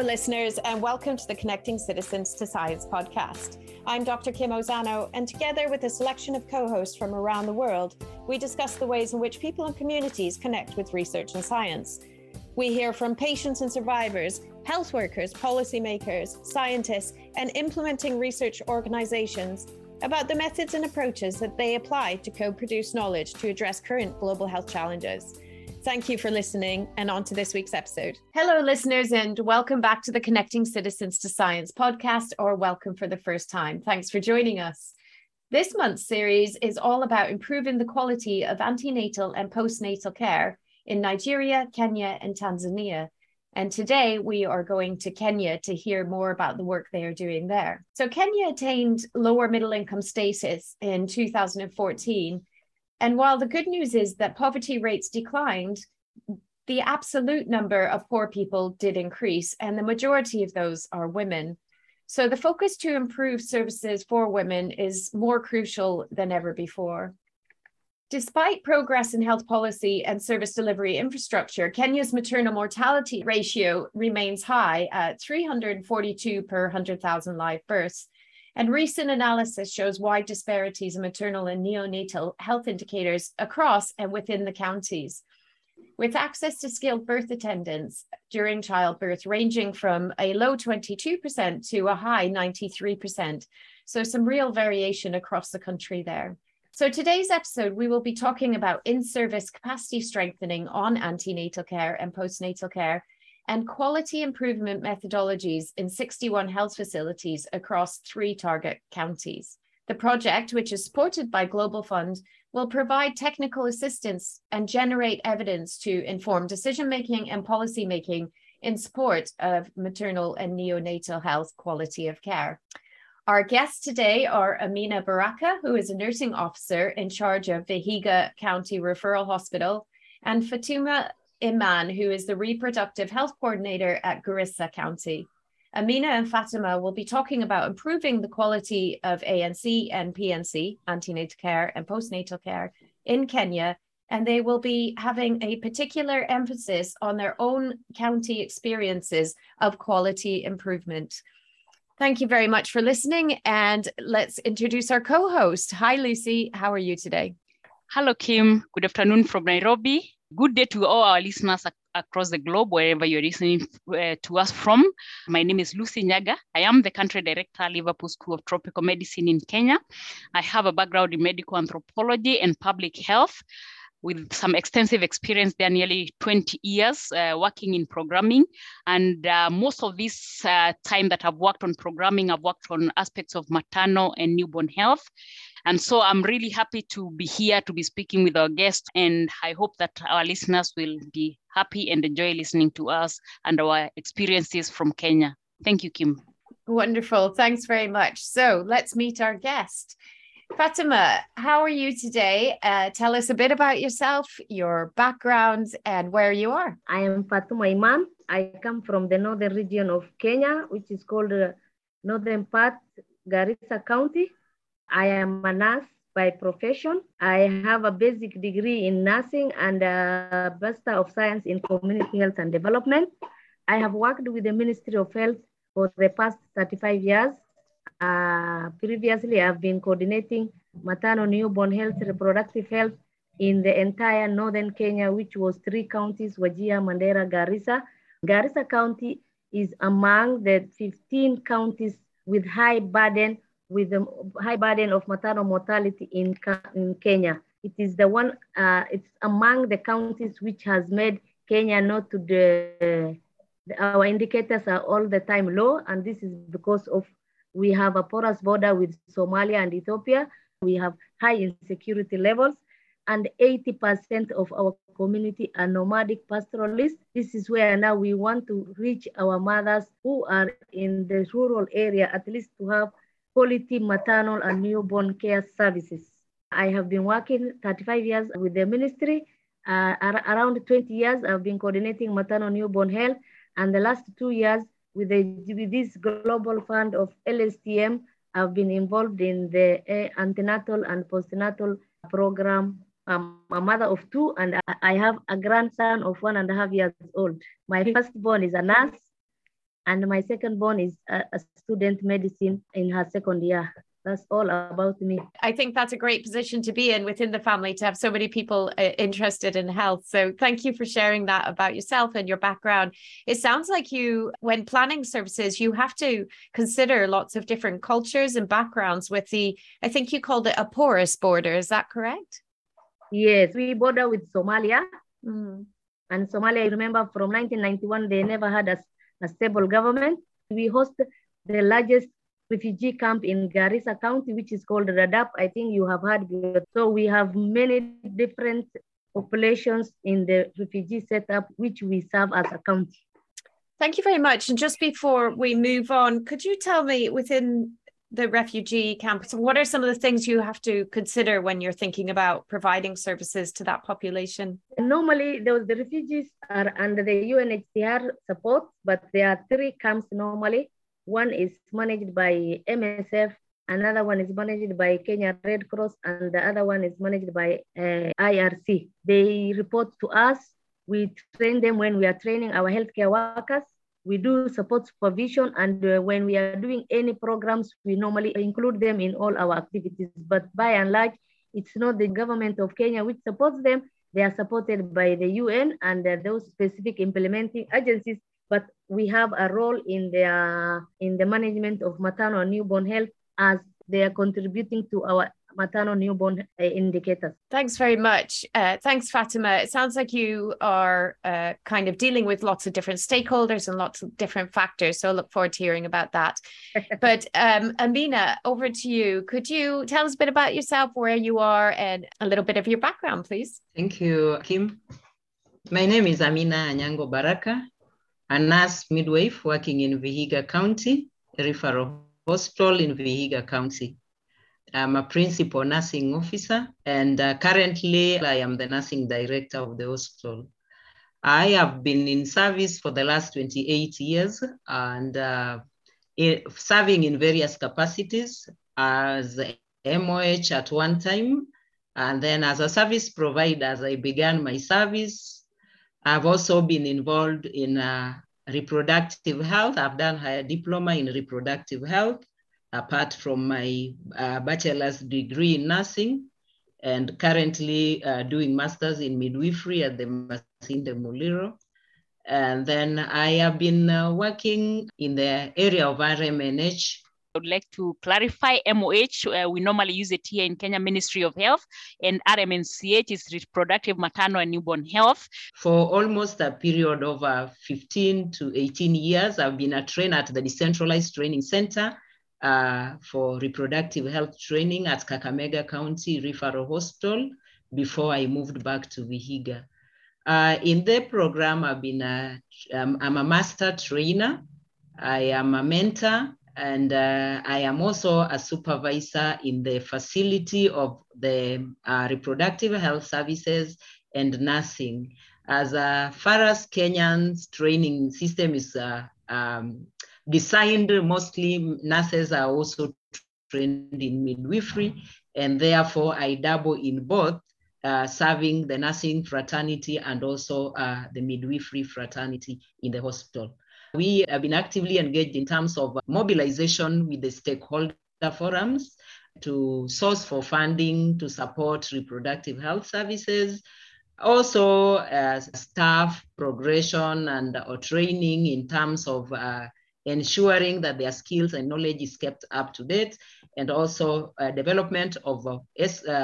Hello, listeners, and welcome to the Connecting Citizens to Science podcast. I'm Dr. Kim Ozano, and together with a selection of co-hosts from around the world, we discuss the ways in which people and communities connect with research and science. We hear from patients and survivors, health workers, policymakers, scientists, and implementing research organizations about the methods and approaches that they apply to co-produce knowledge to address current global health challenges. Thank you for listening, and on to this week's episode. Hello, listeners, and welcome back to the Connecting Citizens to Science podcast, or welcome for the first time. Thanks for joining us. This month's series is all about improving the quality of antenatal and postnatal care in Nigeria, Kenya, and Tanzania. And today we are going to Kenya to hear more about the work they are doing there. So Kenya attained lower middle income status in 2014. And while the good news is that poverty rates declined, the absolute number of poor people did increase, and the majority of those are women. So the focus to improve services for women is more crucial than ever before. Despite progress in health policy and service delivery infrastructure, Kenya's maternal mortality ratio remains high at 342 per 100,000 live births. And recent analysis shows wide disparities in maternal and neonatal health indicators across and within the counties, with access to skilled birth attendants during childbirth ranging from a low 22% to a high 93%. So some real variation across the country there. So today's episode, we will be talking about in-service capacity strengthening on antenatal care and postnatal care, and quality improvement methodologies in 61 health facilities across three target counties. The project, which is supported by Global Fund, will provide technical assistance and generate evidence to inform decision-making and policy-making in support of maternal and neonatal health quality of care. Our guests today are Amina Baraka, who is a nursing officer in charge of Vihiga County Referral Hospital, and Fatuma Iman, who is the reproductive health coordinator at Garissa County. Amina and Fatuma will be talking about improving the quality of ANC and PNC, antenatal care and postnatal care, in Kenya, and they will be having a particular emphasis on their own county experiences of quality improvement. Thank you very much for listening, and let's introduce our co-host. Hi, Lucy. How are you today? Hello, Kim. Good afternoon from Nairobi. Good day to all our listeners across the globe, wherever you're listening to us from. My name is Lucy Nyaga. I am the country director at Liverpool School of Tropical Medicine in Kenya. I have a background in medical anthropology and public health, with some extensive experience there, nearly 20 years working in programming. And most of this time that I've worked on programming, I've worked on aspects of maternal and newborn health. And so I'm really happy to be here to be speaking with our guests. And I hope that our listeners will be happy and enjoy listening to us and our experiences from Kenya. Thank you, Kim. Wonderful. Thanks very much. So let's meet our guest. Fatuma, how are you today? Tell us a bit about yourself, your background, and where you are. I am Fatuma Iman. I come from the northern region of Kenya, which is called the northern part, Garissa County. I am a nurse by profession. I have a basic degree in nursing and a Bachelor of Science in Community Health and Development. I have worked with the Ministry of Health for the past 35 years. Previously, I've been coordinating maternal newborn health, reproductive health in the entire northern Kenya, which was three counties, Wajir, Mandera, Garissa. Garissa County is among the 15 counties with high burden of maternal mortality in Kenya. It is the one, it's among the counties which has made Kenya not to our indicators are all the time low. And this is because of we have a porous border with Somalia and Ethiopia. We have high insecurity levels, and 80% of our community are nomadic pastoralists. This is where now we want to reach our mothers who are in the rural area, at least to have quality maternal and newborn care services. I have been working 35 years with the ministry. Around 20 years, I've been coordinating maternal newborn health, and the last 2 years, with this global fund of LSTM, I've been involved in the antenatal and postnatal program. I'm a mother of two, and I have a grandson of 1.5 years old. My firstborn is a nurse. And my second born is a student medicine in her second year. That's all about me. I think that's a great position to be in within the family, to have so many people interested in health. So thank you for sharing that about yourself and your background. It sounds like you, when planning services, you have to consider lots of different cultures and backgrounds with the, I think you called it a porous border. Is that correct? Yes, we border with Somalia. Mm. And Somalia, I remember from 1991, they never had a stable government. We host the largest refugee camp in Garissa County, which is called RADAP. I think you have heard. So we have many different populations in the refugee setup, which we serve as a county. Thank you very much. And just before we move on, could you tell me within the refugee camp, what are some of the things you have to consider when you're thinking about providing services to that population? Normally, those, the refugees are under the UNHCR support, but there are three camps normally. One is managed by MSF, another one is managed by Kenya Red Cross, and the other one is managed by IRC. They report to us. We train them when we are training our healthcare workers. We do support supervision, and when we are doing any programs, we normally include them in all our activities. But by and large, it's not the government of Kenya which supports them. They are supported by the UN and those specific implementing agencies. But we have a role in the management of maternal and newborn health, as they are contributing to our maternal newborn indicators. Thanks very much. Thanks, Fatuma. It sounds like you are kind of dealing with lots of different stakeholders and lots of different factors. So I look forward to hearing about that. But Amina, over to you. Could you tell us a bit about yourself, where you are, and a little bit of your background, please? Thank you, Kim. My name is Amina Anyango Baraka, a nurse midwife working in Vihiga County Referral Hospital in Vihiga County. I'm a principal nursing officer, and currently I am the nursing director of the hospital. I have been in service for the last 28 years and serving in various capacities as MOH at one time, and then as a service provider as I began my service. I've also been involved in reproductive health. I've done a diploma in reproductive health, apart from my bachelor's degree in nursing, and currently doing master's in midwifery at the Masinde Muliro. And then I have been working in the area of RMNH. I would like to clarify MOH, we normally use it here in Kenya, Ministry of Health, and RMNCH is Reproductive, Maternal and Newborn Health. For almost a period of 15 to 18 years, I've been a trainer at the Decentralized Training Center for Reproductive Health Training at Kakamega County Referral Hospital before I moved back to Vihiga. In the program, I've been I'm a master trainer, I am a mentor, and I am also a supervisor in the facility of the reproductive health services and nursing. As far as Kenyan's training system is designed, mostly nurses are also trained in midwifery, and therefore I dabble in both, serving the nursing fraternity and also the midwifery fraternity in the hospital. We have been actively engaged in terms of mobilization with the stakeholder forums to source for funding to support reproductive health services, also staff progression and or training in terms of ensuring that their skills and knowledge is kept up to date, and also development of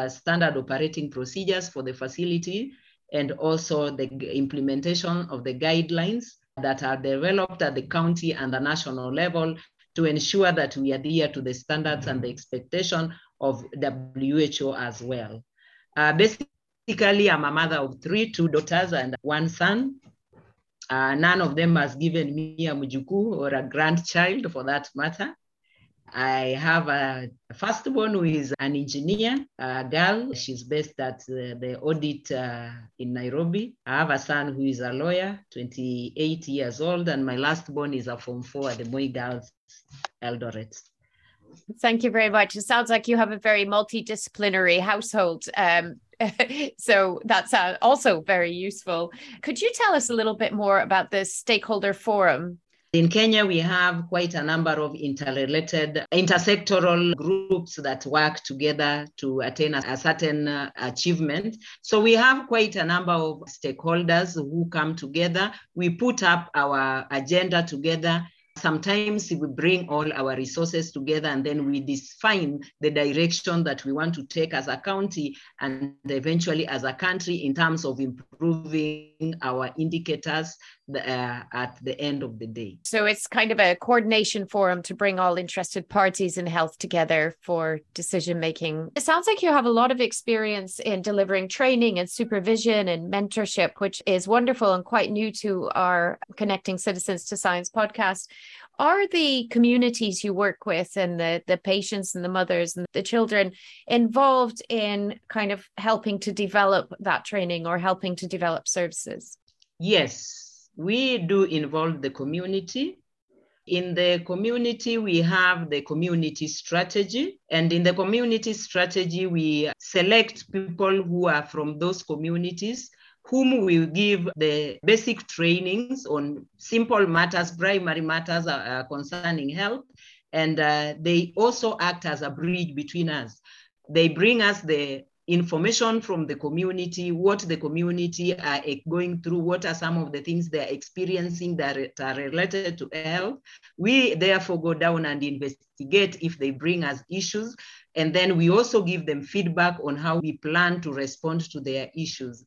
standard operating procedures for the facility, and also the implementation of the guidelines that are developed at the county and the national level to ensure that we adhere to the standards and the expectation of WHO as well. Basically, I'm a mother of three, two daughters and one son. None of them has given me a mujuku or a grandchild for that matter. I have a firstborn who is an engineer, a girl. She's based at the audit in Nairobi. I have a son who is a lawyer, 28 years old, and my lastborn is a form 4 at the Moi Girls, Eldoret. Thank you very much. It sounds like you have a very multidisciplinary household. So that's also very useful. Could you tell us a little bit more about the stakeholder forum? In Kenya, we have quite a number of interrelated, intersectoral groups that work together to attain a certain achievement. So we have quite a number of stakeholders who come together. We put up our agenda together. Sometimes we bring all our resources together and then we define the direction that we want to take as a county and eventually as a country in terms of improving our indicators at the end of the day. So it's kind of a coordination forum to bring all interested parties in health together for decision making. It sounds like you have a lot of experience in delivering training and supervision and mentorship, which is wonderful and quite new to our Connecting Citizens to Science podcast. Are the communities you work with and the patients and the mothers and the children involved in kind of helping to develop that training or helping to develop services? Yes, we do involve the community. In the community, we have the community strategy. And in the community strategy, we select people who are from those communities whom will give the basic trainings on simple matters, primary matters concerning health. And they also act as a bridge between us. They bring us the information from the community, what the community are going through, what are some of the things they're experiencing that are related to health. We therefore go down and investigate if they bring us issues. And then we also give them feedback on how we plan to respond to their issues.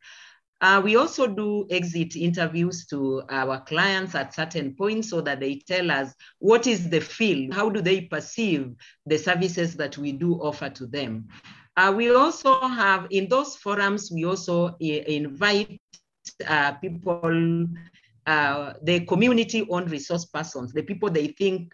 We also do exit interviews to our clients at certain points so that they tell us what is the feel, how do they perceive the services that we do offer to them. We also have, in those forums, we also invite people, the community-owned resource persons, the people they think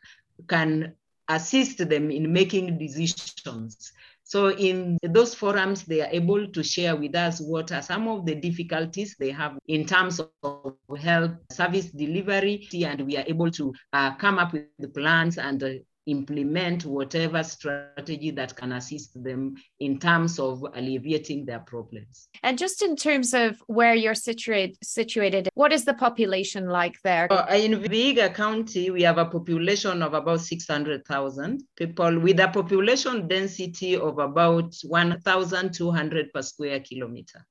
can assist them in making decisions. So in those forums, they are able to share with us what are some of the difficulties they have in terms of health service delivery, and we are able to come up with the plans and implement whatever strategy that can assist them in terms of alleviating their problems. And just in terms of where you're situated, what is the population like there? In Vihiga County, we have a population of about 600,000 people with a population density of about 1,200 per square kilometer.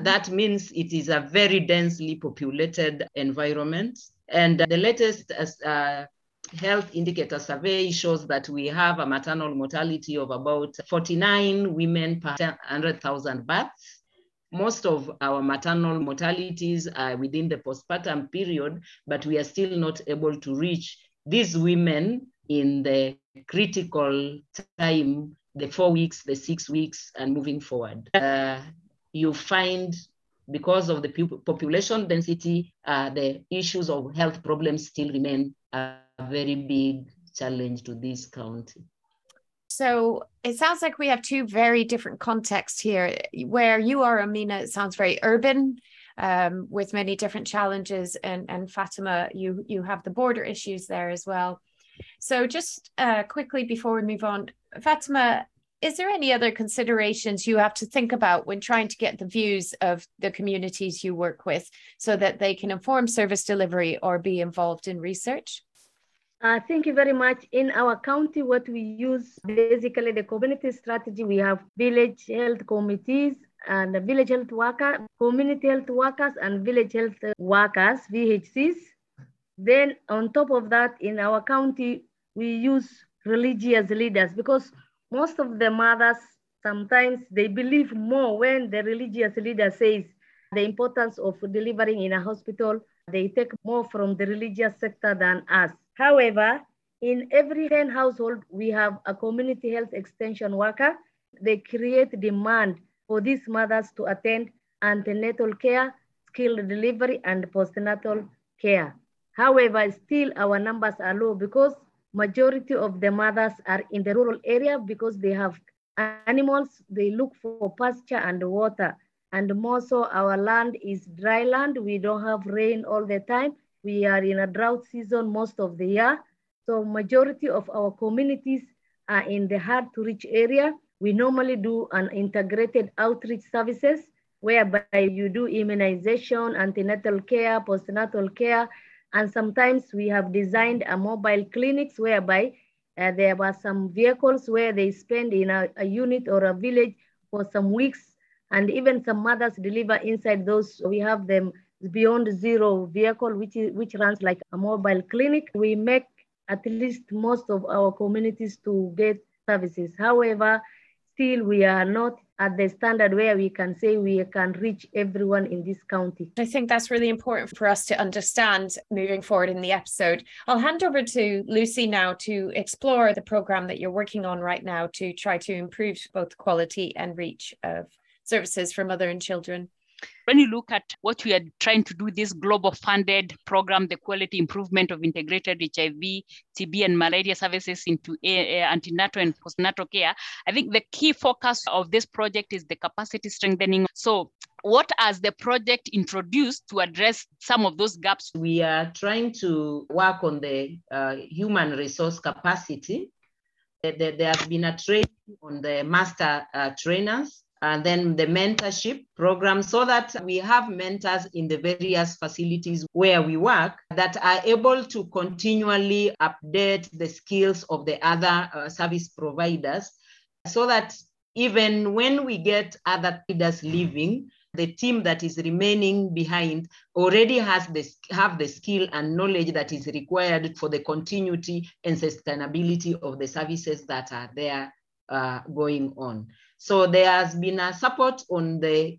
That means it is a very densely populated environment. And the latest health indicator survey shows that we have a maternal mortality of about 49 women per 100,000 births. Most of our maternal mortalities are within the postpartum period, but we are still not able to reach these women in the critical time, the 4 weeks, the 6 weeks, and moving forward. You find, because of the population density, the issues of health problems still remain a very big challenge to this county. So it sounds like we have two very different contexts here. Where you are, Amina, it sounds very urban with many different challenges. And Fatuma, you have the border issues there as well. So just quickly before we move on, Fatuma, is there any other considerations you have to think about when trying to get the views of the communities you work with so that they can inform service delivery or be involved in research? Thank you very much. In our county, what we use basically the community strategy, we have village health committees and the village health worker, community health workers and village health workers, VHCs. Then on top of that, in our county, we use religious leaders because most of the mothers, sometimes they believe more when the religious leader says the importance of delivering in a hospital, they take more from the religious sector than us. However, in every 10 household, we have a community health extension worker. They create demand for these mothers to attend antenatal care, skilled delivery, and postnatal care. However, still our numbers are low because majority of the mothers are in the rural area because they have animals, they look for pasture and water. And more so, our land is dry land. We don't have rain all the time. We are in a drought season most of the year. So majority of our communities are in the hard to reach area. We normally do an integrated outreach services whereby you do immunization, antenatal care, postnatal care, And sometimes we have designed a mobile clinics whereby there were some vehicles where they spend in a unit or a village for some weeks, and even some mothers deliver inside those. We have them beyond zero vehicle, which runs like a mobile clinic. We make at least most of our communities to get services. However, still we are not at the standard where we can say we can reach everyone in this county. I think that's really important for us to understand moving forward in the episode. I'll hand over to Lucy now to explore the programme that you're working on right now to try to improve both quality and reach of services for mother and children. When you look at what we are trying to do, this global funded program, the quality improvement of integrated HIV, TB and malaria services into antenatal and postnatal care, I think the key focus of this project is the capacity strengthening. So what has the project introduced to address some of those gaps? We are trying to work on the human resource capacity. There has been a training on the master trainers, and then the mentorship program, so that we have mentors in the various facilities where we work that are able to continually update the skills of the other service providers, so that even when we get other leaders leaving, the team that is remaining behind already have the skill and knowledge that is required for the continuity and sustainability of the services that are there going on. So there has been a support on the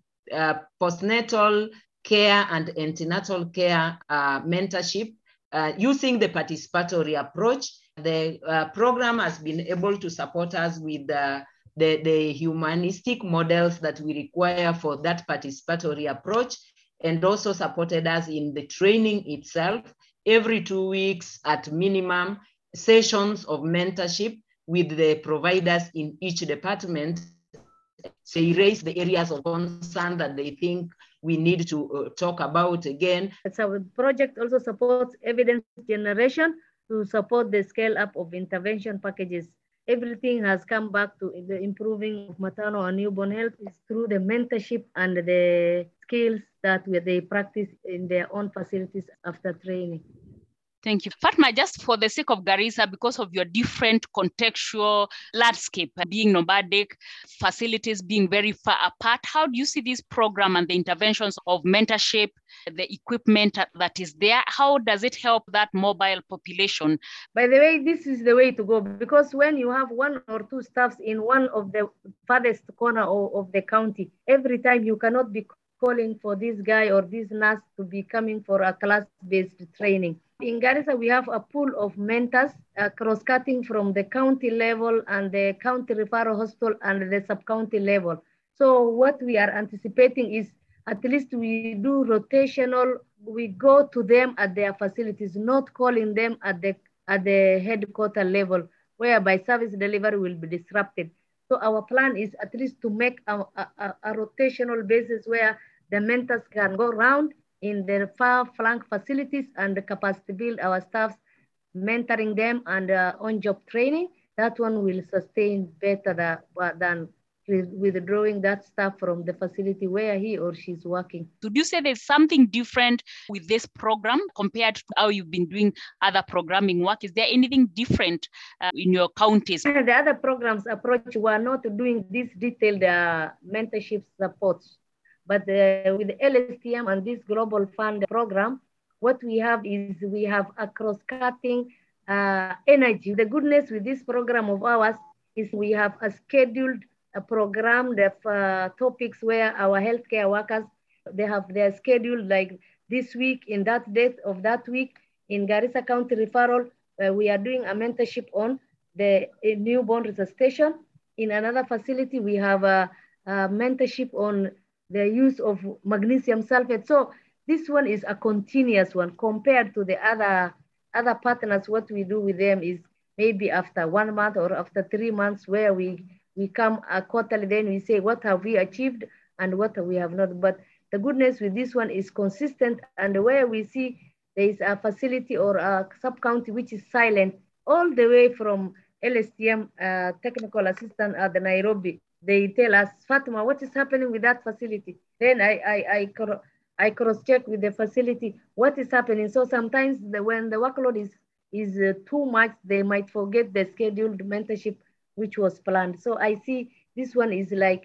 postnatal care and antenatal care mentorship using the participatory approach. The program has been able to support us with the humanistic models that we require for that participatory approach, and also supported us in the training itself. Every 2 weeks at minimum, sessions of mentorship with the providers in each department. They raise the areas of concern that they think we need to talk about again. So the project also supports evidence generation to support the scale up of intervention packages. Everything has come back to the improving of maternal and newborn health is through the mentorship and the skills that they practice in their own facilities after training. Thank you. Fatuma, just for the sake of Garissa, because of your different contextual landscape, being nomadic, facilities being very far apart, how do you see this program and the interventions of mentorship, the equipment that is there? How does it help that mobile population? By the way, this is the way to go, because when you have one or two staffs in one of the farthest corner of the county, every time you cannot be calling for this guy or this nurse to be coming for a class-based training. In Garissa, we have a pool of mentors cross-cutting from the county level and the county referral hospital and the sub-county level. So what we are anticipating is at least we do rotational, we go to them at their facilities, not calling them at the headquarter level, whereby service delivery will be disrupted. So our plan is at least to make a rotational basis where the mentors can go around in their far-flank facilities and the capacity build our staffs, mentoring them and on-job training. That one will sustain better than withdrawing that staff from the facility where he or she's working. Would you say there's something different with this program compared to how you've been doing other programming work? Is there anything different in your counties? The other programs approach were not doing this detailed mentorship supports. But with the LSTM and this Global Fund program, what we have is we have a cross-cutting energy. The goodness with this program of ours is we have a scheduled program of topics where our healthcare workers, they have their schedule like this week, in that date of that week. In Garissa County Referral, we are doing a mentorship on the newborn resuscitation. In another facility, we have a mentorship on the use of magnesium sulfate. So this one is a continuous one compared to the other partners. What we do with them is maybe after 1 month or after 3 months, where we come a quarterly, then we say, what have we achieved and what we have not. But the goodness with this one is consistent, and where we see there is a facility or a sub-county which is silent all the way from LSTM technical assistant at the Nairobi. They tell us, Fatuma, what is happening with that facility? Then I I cross-check with the facility what is happening. So sometimes when the workload is too much, they might forget the scheduled mentorship which was planned. So I see this one is like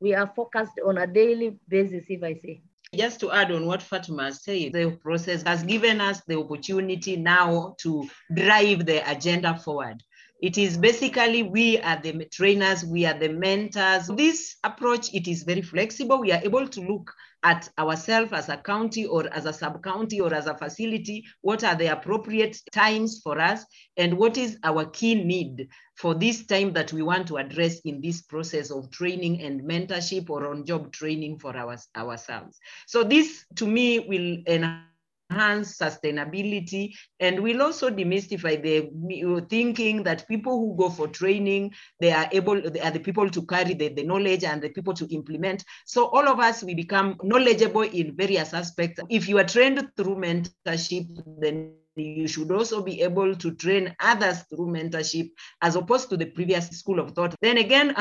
we are focused on a daily basis, if I say. Just to add on what Fatuma said, the process has given us the opportunity now to drive the agenda forward. It is basically, we are the trainers, we are the mentors. This approach, it is very flexible. We are able to look at ourselves as a county or as a sub-county or as a facility, what are the appropriate times for us and what is our key need for this time that we want to address in this process of training and mentorship or on-job training for ourselves. So this, to me, will enhance sustainability, and we'll also demystify the thinking that people who go for training, they are the people to carry the knowledge and the people to implement. So all of us, we become knowledgeable in various aspects. If you are trained through mentorship, then you should also be able to train others through mentorship, as opposed to the previous school of thought. Then again,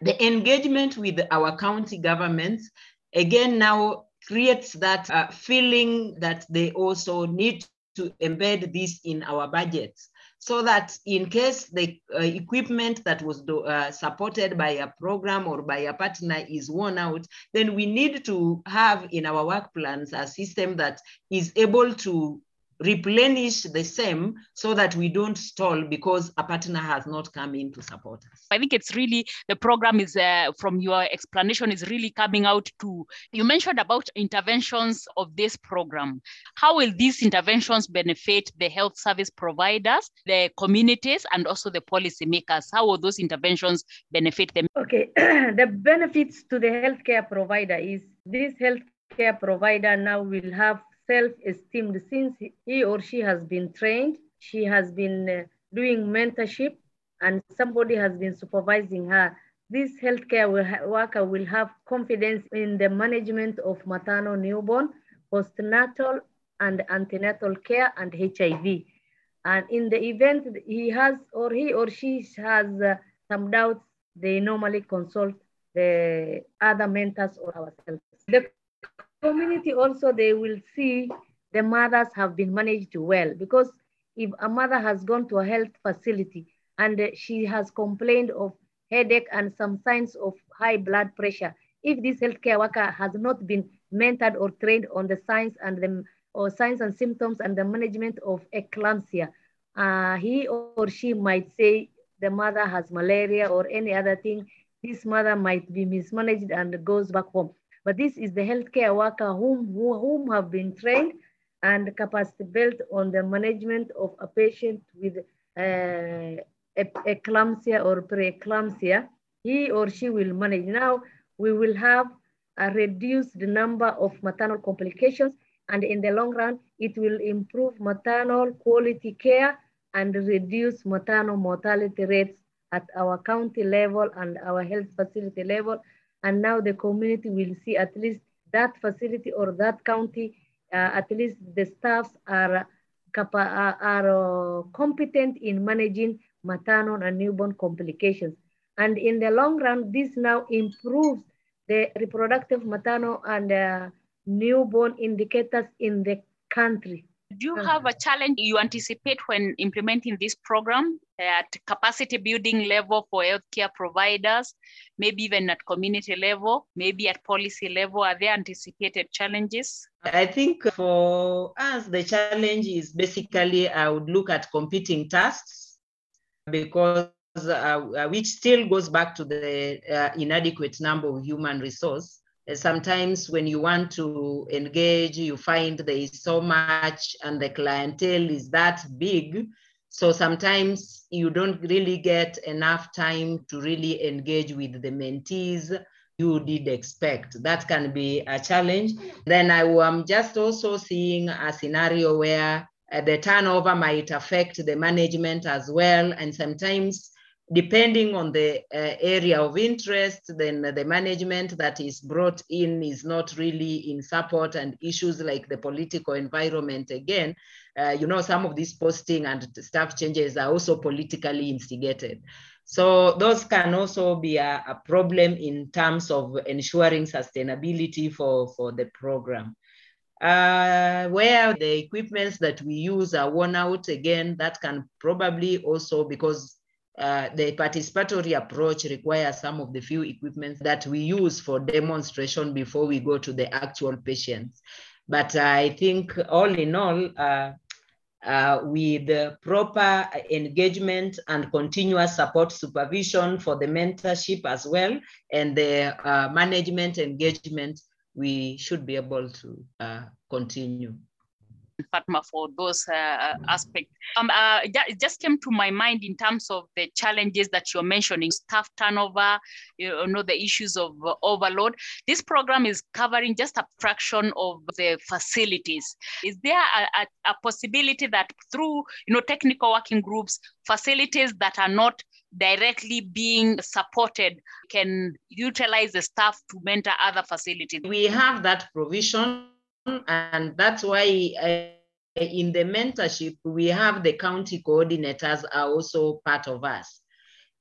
the engagement with our county governments, again now, creates that feeling that they also need to embed this in our budgets, so that in case the equipment that was supported by a program or by a partner is worn out, then we need to have in our work plans a system that is able to replenish the same, so that we don't stall because a partner has not come in to support us. I think it's really, the program is, from your explanation, is really coming out to, you mentioned about interventions of this program. How will these interventions benefit the health service providers, the communities, and also the policymakers? How will those interventions benefit them? Okay, the benefits to the healthcare provider is this healthcare provider now will have self-esteemed, since he or she has been trained, she has been doing mentorship, and somebody has been supervising her. This healthcare worker will have confidence in the management of maternal, newborn, postnatal, and antenatal care and HIV. And in the event he has or he or she has some doubts, they normally consult the other mentors or ourselves. The community also, they will see the mothers have been managed well, because if a mother has gone to a health facility and she has complained of headache and some signs of high blood pressure, if this healthcare worker has not been mentored or trained on the signs and symptoms and the management of eclampsia, he or she might say the mother has malaria or any other thing. This mother might be mismanaged and goes back home. But this is the healthcare worker whom have been trained and capacity built on the management of a patient with eclampsia or preeclampsia. He or she will manage. Now we will have a reduced number of maternal complications, and in the long run, it will improve maternal quality care and reduce maternal mortality rates at our county level and our health facility level. And now the community will see at least that facility or that county, at least the staffs are competent in managing maternal and newborn complications. And in the long run, this now improves the reproductive, maternal, and newborn indicators in the country. Do you have a challenge you anticipate when implementing this program at capacity building level for healthcare providers, maybe even at community level, maybe at policy level? Are there anticipated challenges? I think for us, the challenge is basically, I would look at competing tasks, because which still goes back to the inadequate number of human resources. Sometimes when you want to engage, you find there is so much and the clientele is that big. So sometimes you don't really get enough time to really engage with the mentees you did expect. That can be a challenge. Then I am just also seeing a scenario where the turnover might affect the management as well. And sometimes, depending on the area of interest, then the management that is brought in is not really in support, and issues like the political environment again. Some of these posting and staff changes are also politically instigated. So those can also be a problem in terms of ensuring sustainability for the program. Where the equipments that we use are worn out, again, that can probably also, because the participatory approach requires some of the few equipments that we use for demonstration before we go to the actual patients. But I think all in all, with the proper engagement and continuous support supervision for the mentorship as well, and the management engagement, we should be able to continue. Fatuma, for those aspects. It just came to my mind in terms of the challenges that you're mentioning, staff turnover, you know, the issues of overload. This program is covering just a fraction of the facilities. Is there a possibility that through, you know, technical working groups, facilities that are not directly being supported can utilize the staff to mentor other facilities? We have that provision. And that's why in the mentorship, we have the county coordinators are also part of us.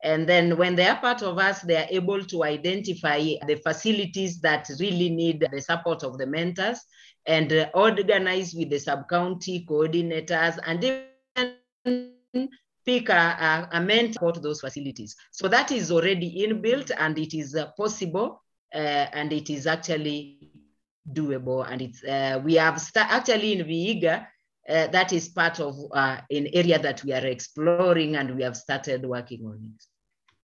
And then when they are part of us, they are able to identify the facilities that really need the support of the mentors and organize with the sub-county coordinators and even pick a mentor for those facilities. So that is already inbuilt, and it is possible, and it is actually doable, and it's we have actually in Vihiga, that is part of an area that we are exploring, and we have started working on it.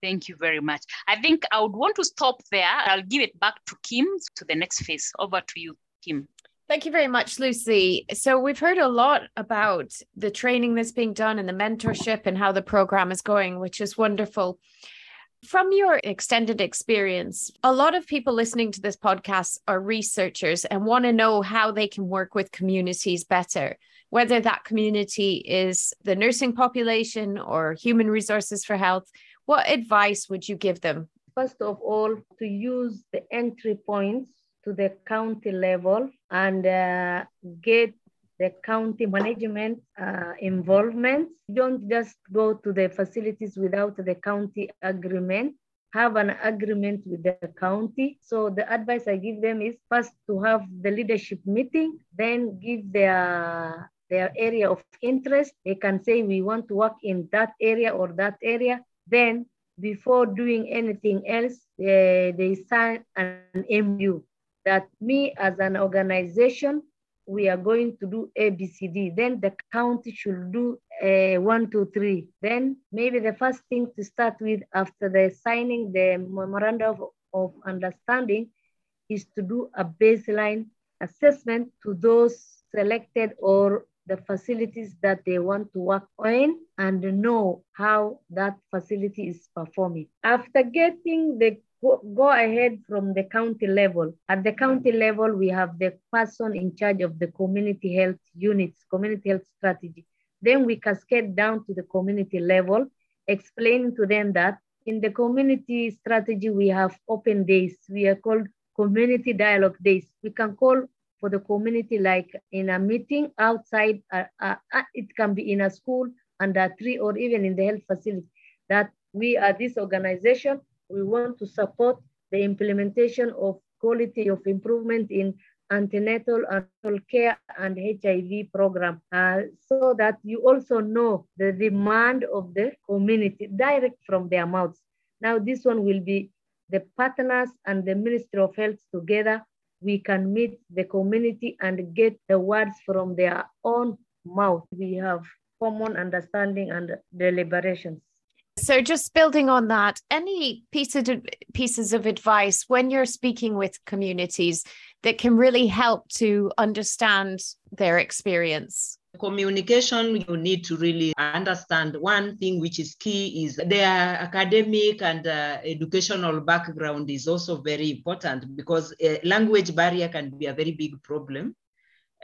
Thank you very much. I think I would want to stop there. I'll give it back to Kim to the next phase. Over to you, Kim. Thank you very much, Lucy. So we've heard a lot about the training that's being done and the mentorship and how the program is going, which is wonderful. From your extended experience, a lot of people listening to this podcast are researchers and want to know how they can work with communities better, whether that community is the nursing population or human resources for health. What advice would you give them? First of all, to use the entry points to the county level and get the county management involvement. Don't just go to the facilities without the county agreement. Have an agreement with the county. So the advice I give them is first to have the leadership meeting, then give their area of interest. They can say, we want to work in that area or that area. Then before doing anything else, they sign an MOU that me as an organization, we are going to do ABCD. Then the county should do 1, 2, 3. Then maybe the first thing to start with after the signing the memorandum of understanding is to do a baseline assessment to those selected or the facilities that they want to work on and know how that facility is performing. After getting the go ahead from the county level. At the county level, we have the person in charge of the community health units, community health strategy. Then we cascade down to the community level, explaining to them that in the community strategy, we have open days. We are called community dialogue days. We can call for the community like in a meeting outside. It can be in a school, under a tree, or even in the health facility, that we are this organization. We want to support the implementation of quality of improvement in antenatal care and HIV program so that you also know the demand of the community direct from their mouths. Now, this one will be the partners and the Ministry of Health together. We can meet the community and get the words from their own mouth. We have common understanding and deliberations. So just building on that, any pieces of advice when you're speaking with communities that can really help to understand their experience? Communication, you need to really understand. One thing which is key is their academic and educational background is also very important, because a language barrier can be a very big problem.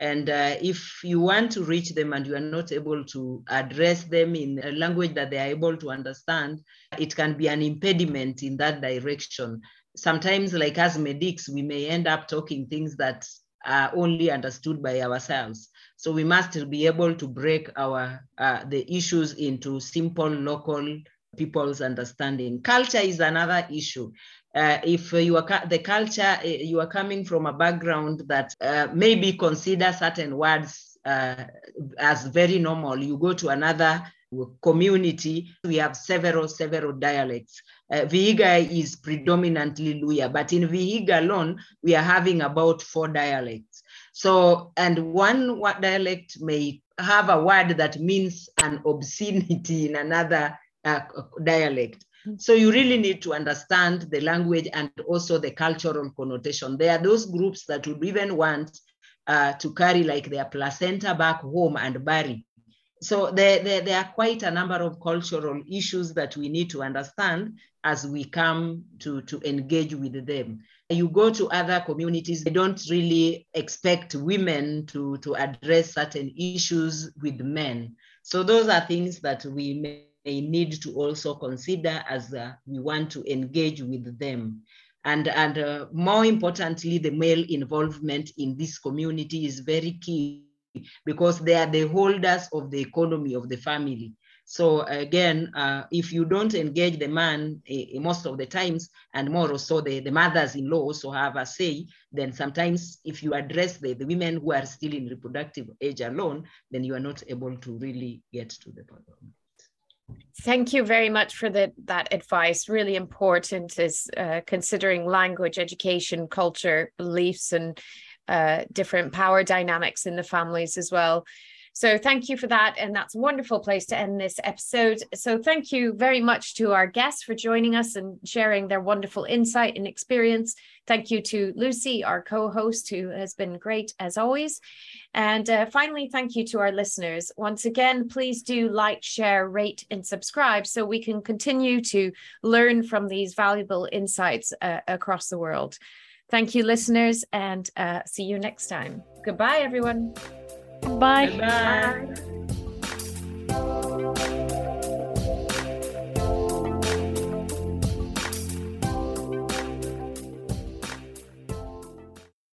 And if you want to reach them and you are not able to address them in a language that they are able to understand, it can be an impediment in that direction. Sometimes, like as medics, we may end up talking things that are only understood by ourselves. So we must be able to break the issues into simple local people's understanding. Culture is another issue. If you are you are coming from a background that maybe consider certain words as very normal, you go to another community, we have several dialects. Vihiga is predominantly Luya, but in Vihiga alone, we are having about 4 dialects. So, and one dialect may have a word that means an obscenity in another dialect. So you really need to understand the language and also the cultural connotation. There are those groups that would even want to carry like their placenta back home and bury. So there are quite a number of cultural issues that we need to understand as we come to engage with them. You go to other communities, they don't really expect women to address certain issues with men. So those are things that we may need to also consider as we want to engage with them. And more importantly, the male involvement in this community is very key, because they are the holders of the economy of the family. So again, if you don't engage the man most of the times, and more also the mothers-in-law also have a say, then sometimes if you address the women who are still in reproductive age alone, then you are not able to really get to the problem. Thank you very much for that advice. Really important is considering language, education, culture, beliefs, and different power dynamics in the families as well. So thank you for that. And that's a wonderful place to end this episode. So thank you very much to our guests for joining us and sharing their wonderful insight and experience. Thank you to Lucy, our co-host, who has been great as always. And finally, thank you to our listeners. Once again, please do like, share, rate, and subscribe so we can continue to learn from these valuable insights across the world. Thank you, listeners, and see you next time. Goodbye, everyone. Bye. Bye.